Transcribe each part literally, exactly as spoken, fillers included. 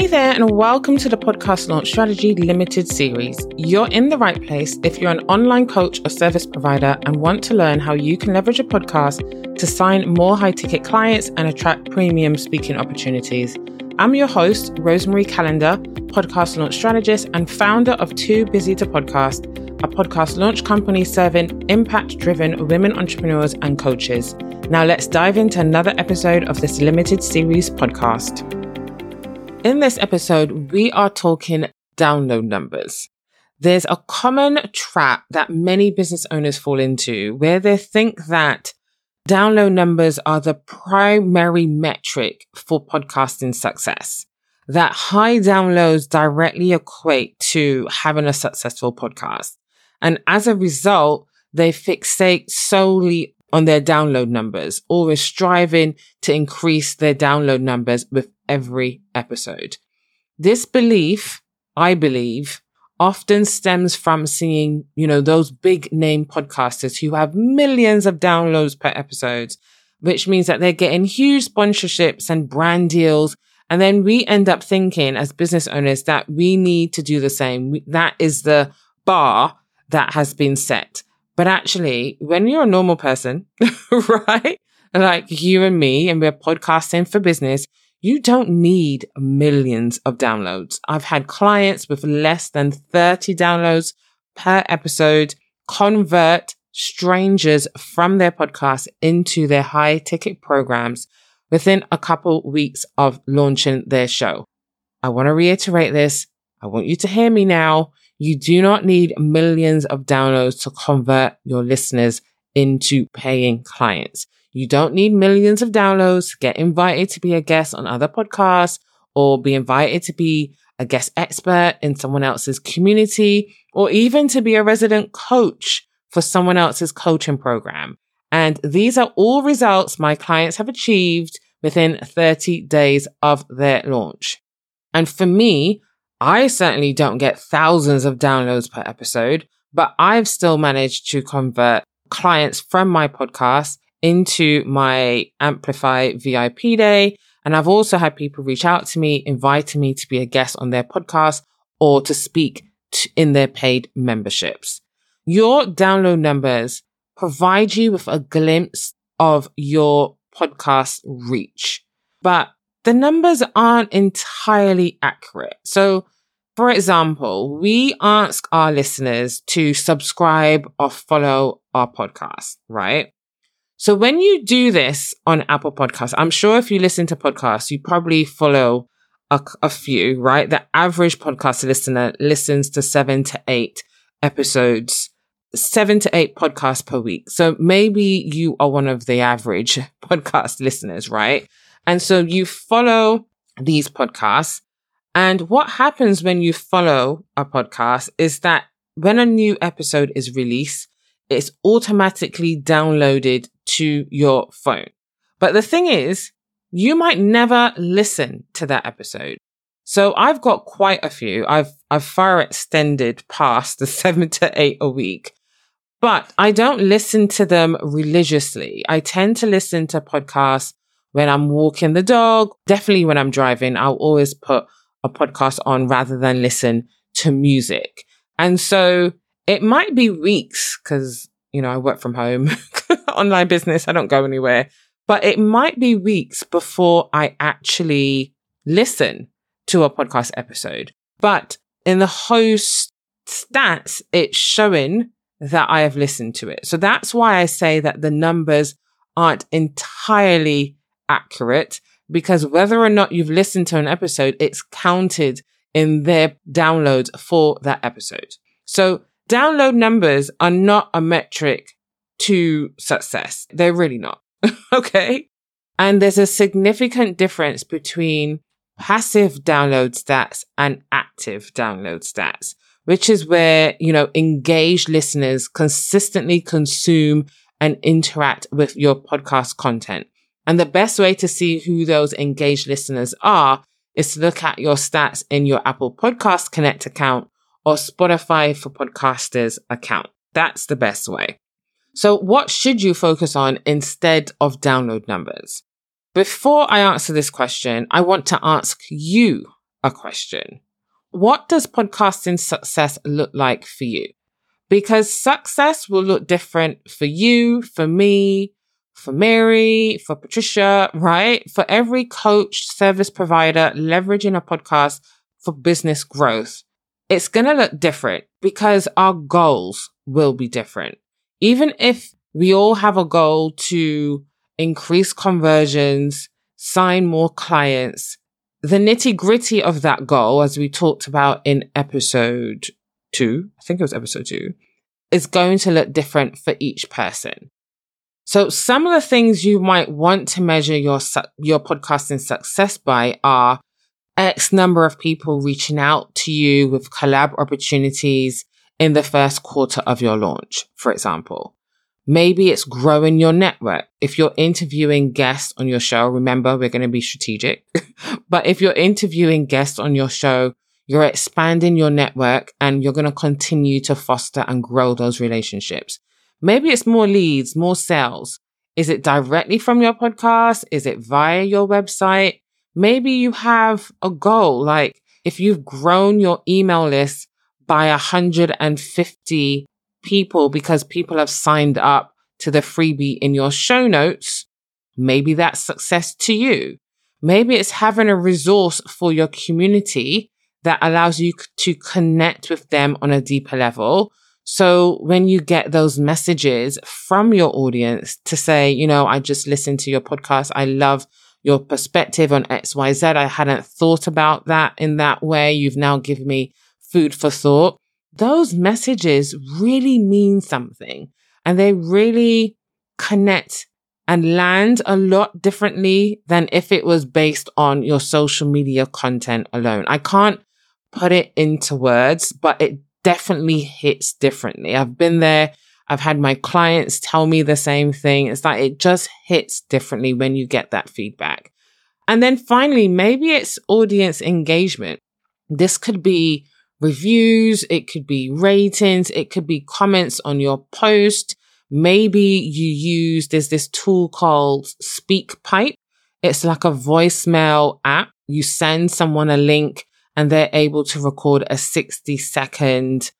Hey there, and welcome to the Podcast Launch Strategy Limited series. You're in the right place if you're an online coach or service provider and want to learn how you can leverage a podcast to sign more high-ticket clients and attract premium speaking opportunities. I'm your host, Rosemary Callender, podcast launch strategist and founder of Too Busy to Podcast, a podcast launch company serving impact-driven women entrepreneurs and coaches. Now let's dive into another episode of this limited series podcast. In this episode, we are talking download numbers. There's a common trap that many business owners fall into where they think that download numbers are the primary metric for podcasting success, that high downloads directly equate to having a successful podcast. And as a result, they fixate solely on their download numbers or is striving to increase their download numbers with every episode. This belief, I believe, often stems from seeing, you know, those big name podcasters who have millions of downloads per episode, which means that they're getting huge sponsorships and brand deals. And then we end up thinking as business owners that we need to do the same. That is the bar that has been set. But actually, when you're a normal person, right, like you and me, and we're podcasting for business, you don't need millions of downloads. I've had clients with less than thirty downloads per episode convert strangers from their podcast into their high ticket programs within a couple weeks of launching their show. I want to reiterate this. I want you to hear me now. You do not need millions of downloads to convert your listeners into paying clients. You don't need millions of downloads to get invited to be a guest on other podcasts or be invited to be a guest expert in someone else's community or even to be a resident coach for someone else's coaching program. And these are all results my clients have achieved within thirty days of their launch. And for me, I certainly don't get thousands of downloads per episode, but I've still managed to convert clients from my podcast into my Amplify V I P day. And I've also had people reach out to me, inviting me to be a guest on their podcast or to speak t- in their paid memberships. Your download numbers provide you with a glimpse of your podcast reach, but the numbers aren't entirely accurate. So, for example, we ask our listeners to subscribe or follow our podcast, right? So when you do this on Apple Podcasts, I'm sure if you listen to podcasts, you probably follow a, a few, right? The average podcast listener listens to seven to eight episodes, seven to eight podcasts per week. So maybe you are one of the average podcast listeners, right? And so you follow these podcasts. And what happens when you follow a podcast is that when a new episode is released, it's automatically downloaded to your phone. But the thing is, you might never listen to that episode. So I've got quite a few. I've, I've far extended past the seven to eight a week, but I don't listen to them religiously. I tend to listen to podcasts when I'm walking the dog. Definitely when I'm driving, I'll always put a podcast on rather than listen to music. And so it might be weeks because, you know, I work from home, online business, I don't go anywhere, but it might be weeks before I actually listen to a podcast episode. But in the host stats, it's showing that I have listened to it. So that's why I say that the numbers aren't entirely accurate, because whether or not you've listened to an episode, it's counted in their downloads for that episode. So download numbers are not a metric to success. They're really not. Okay. And there's a significant difference between passive download stats and active download stats, which is where, you know, engaged listeners consistently consume and interact with your podcast content. And the best way to see who those engaged listeners are is to look at your stats in your Apple Podcast Connect account or Spotify for Podcasters account. That's the best way. So what should you focus on instead of download numbers? Before I answer this question, I want to ask you a question. What does podcasting success look like for you? Because success will look different for you, for me, for Mary, for Patricia, right? For every coach, service provider leveraging a podcast for business growth, it's going to look different because our goals will be different. Even if we all have a goal to increase conversions, sign more clients, the nitty gritty of that goal, as we talked about in episode two, I think it was episode two, is going to look different for each person. So some of the things you might want to measure your su- your podcasting success by are X number of people reaching out to you with collab opportunities in the first quarter of your launch, for example. Maybe it's growing your network. If you're interviewing guests on your show, remember, we're going to be strategic. But if you're interviewing guests on your show, you're expanding your network and you're going to continue to foster and grow those relationships. Maybe it's more leads, more sales. Is it directly from your podcast? Is it via your website? Maybe you have a goal, like if you've grown your email list by one hundred fifty people because people have signed up to the freebie in your show notes, maybe that's success to you. Maybe it's having a resource for your community that allows you to connect with them on a deeper level. So when you get those messages from your audience to say, you know, I just listened to your podcast. I love your perspective on X Y Z. I hadn't thought about that in that way. You've now given me food for thought. Those messages really mean something and they really connect and land a lot differently than if it was based on your social media content alone. I can't put it into words, but it definitely hits differently. I've been there. I've had my clients tell me the same thing. It's like it just hits differently when you get that feedback. And then finally, maybe it's audience engagement. This could be reviews, it could be ratings, it could be comments on your post. Maybe you use, there's this tool called SpeakPipe. It's like a voicemail app. You send someone a link and they're able to record a sixty second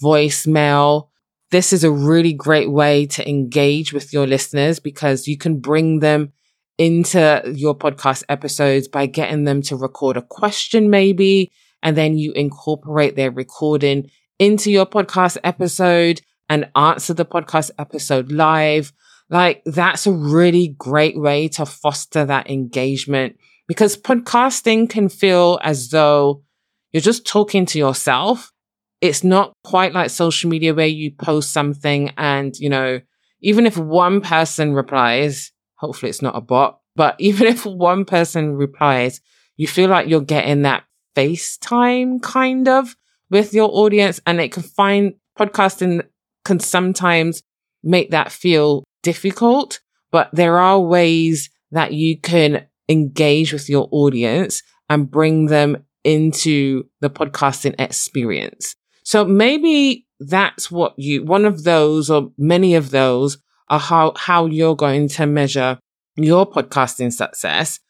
voicemail. This is a really great way to engage with your listeners because you can bring them into your podcast episodes by getting them to record a question maybe. And then you incorporate their recording into your podcast episode and answer the podcast episode live. Like that's a really great way to foster that engagement because podcasting can feel as though you're just talking to yourself. It's not quite like social media where you post something and, you know, even if one person replies, hopefully it's not a bot, but even if one person replies, you feel like you're getting that FaceTime kind of with your audience, and it can find podcasting can sometimes make that feel difficult, but there are ways that you can engage with your audience and bring them into the podcasting experience. So maybe that's what you, one of those or many of those are how, how you're going to measure your podcasting success.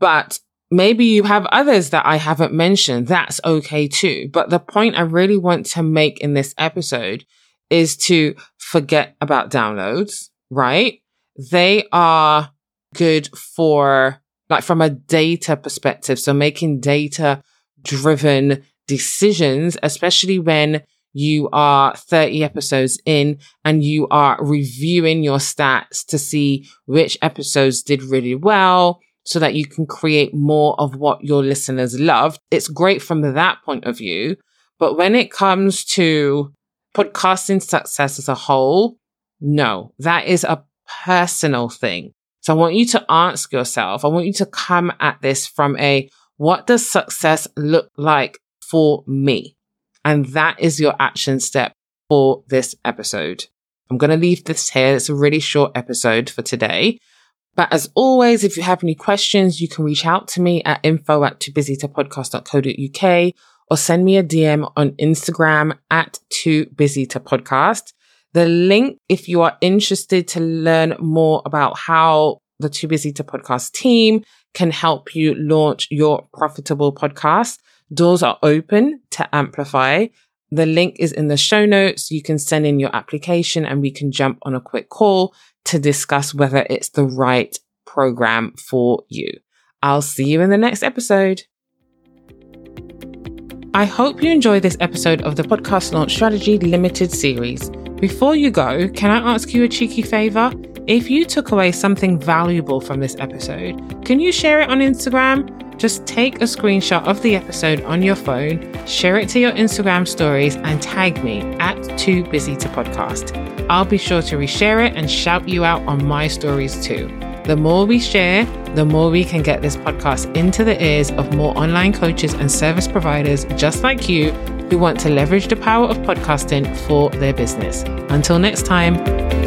But maybe you have others that I haven't mentioned. That's okay too. But the point I really want to make in this episode is to forget about downloads, right? They are good for, like, from a data perspective. So making data driven decisions, especially when you are thirty episodes in and you are reviewing your stats to see which episodes did really well, so that you can create more of what your listeners love. It's great from that point of view. But when it comes to podcasting success as a whole, no, that is a personal thing. So I want you to ask yourself, I want you to come at this from a, what does success look like for me? And that is your action step for this episode. I'm going to leave this here. It's a really short episode for today. But as always, if you have any questions, you can reach out to me at info at too busy to podcast dot co dot uk or send me a D M on Instagram at too busy to podcast. The link, if you are interested to learn more about how the Too Busy to Podcast team can help you launch your profitable podcast. Doors are open to Amplify. The link is in the show notes. You can send in your application and we can jump on a quick call to discuss whether it's the right program for you. I'll see you in the next episode. I hope you enjoy this episode of the Podcast Launch Strategy Limited series. Before you go, can I ask you a cheeky favor? If you took away something valuable from this episode, can you share it on Instagram? Just take a screenshot of the episode on your phone, share it to your Instagram stories, and tag me at Too Busy to Podcast. I'll be sure to reshare it and shout you out on my stories too. The more we share, the more we can get this podcast into the ears of more online coaches and service providers just like you who want to leverage the power of podcasting for their business. Until next time.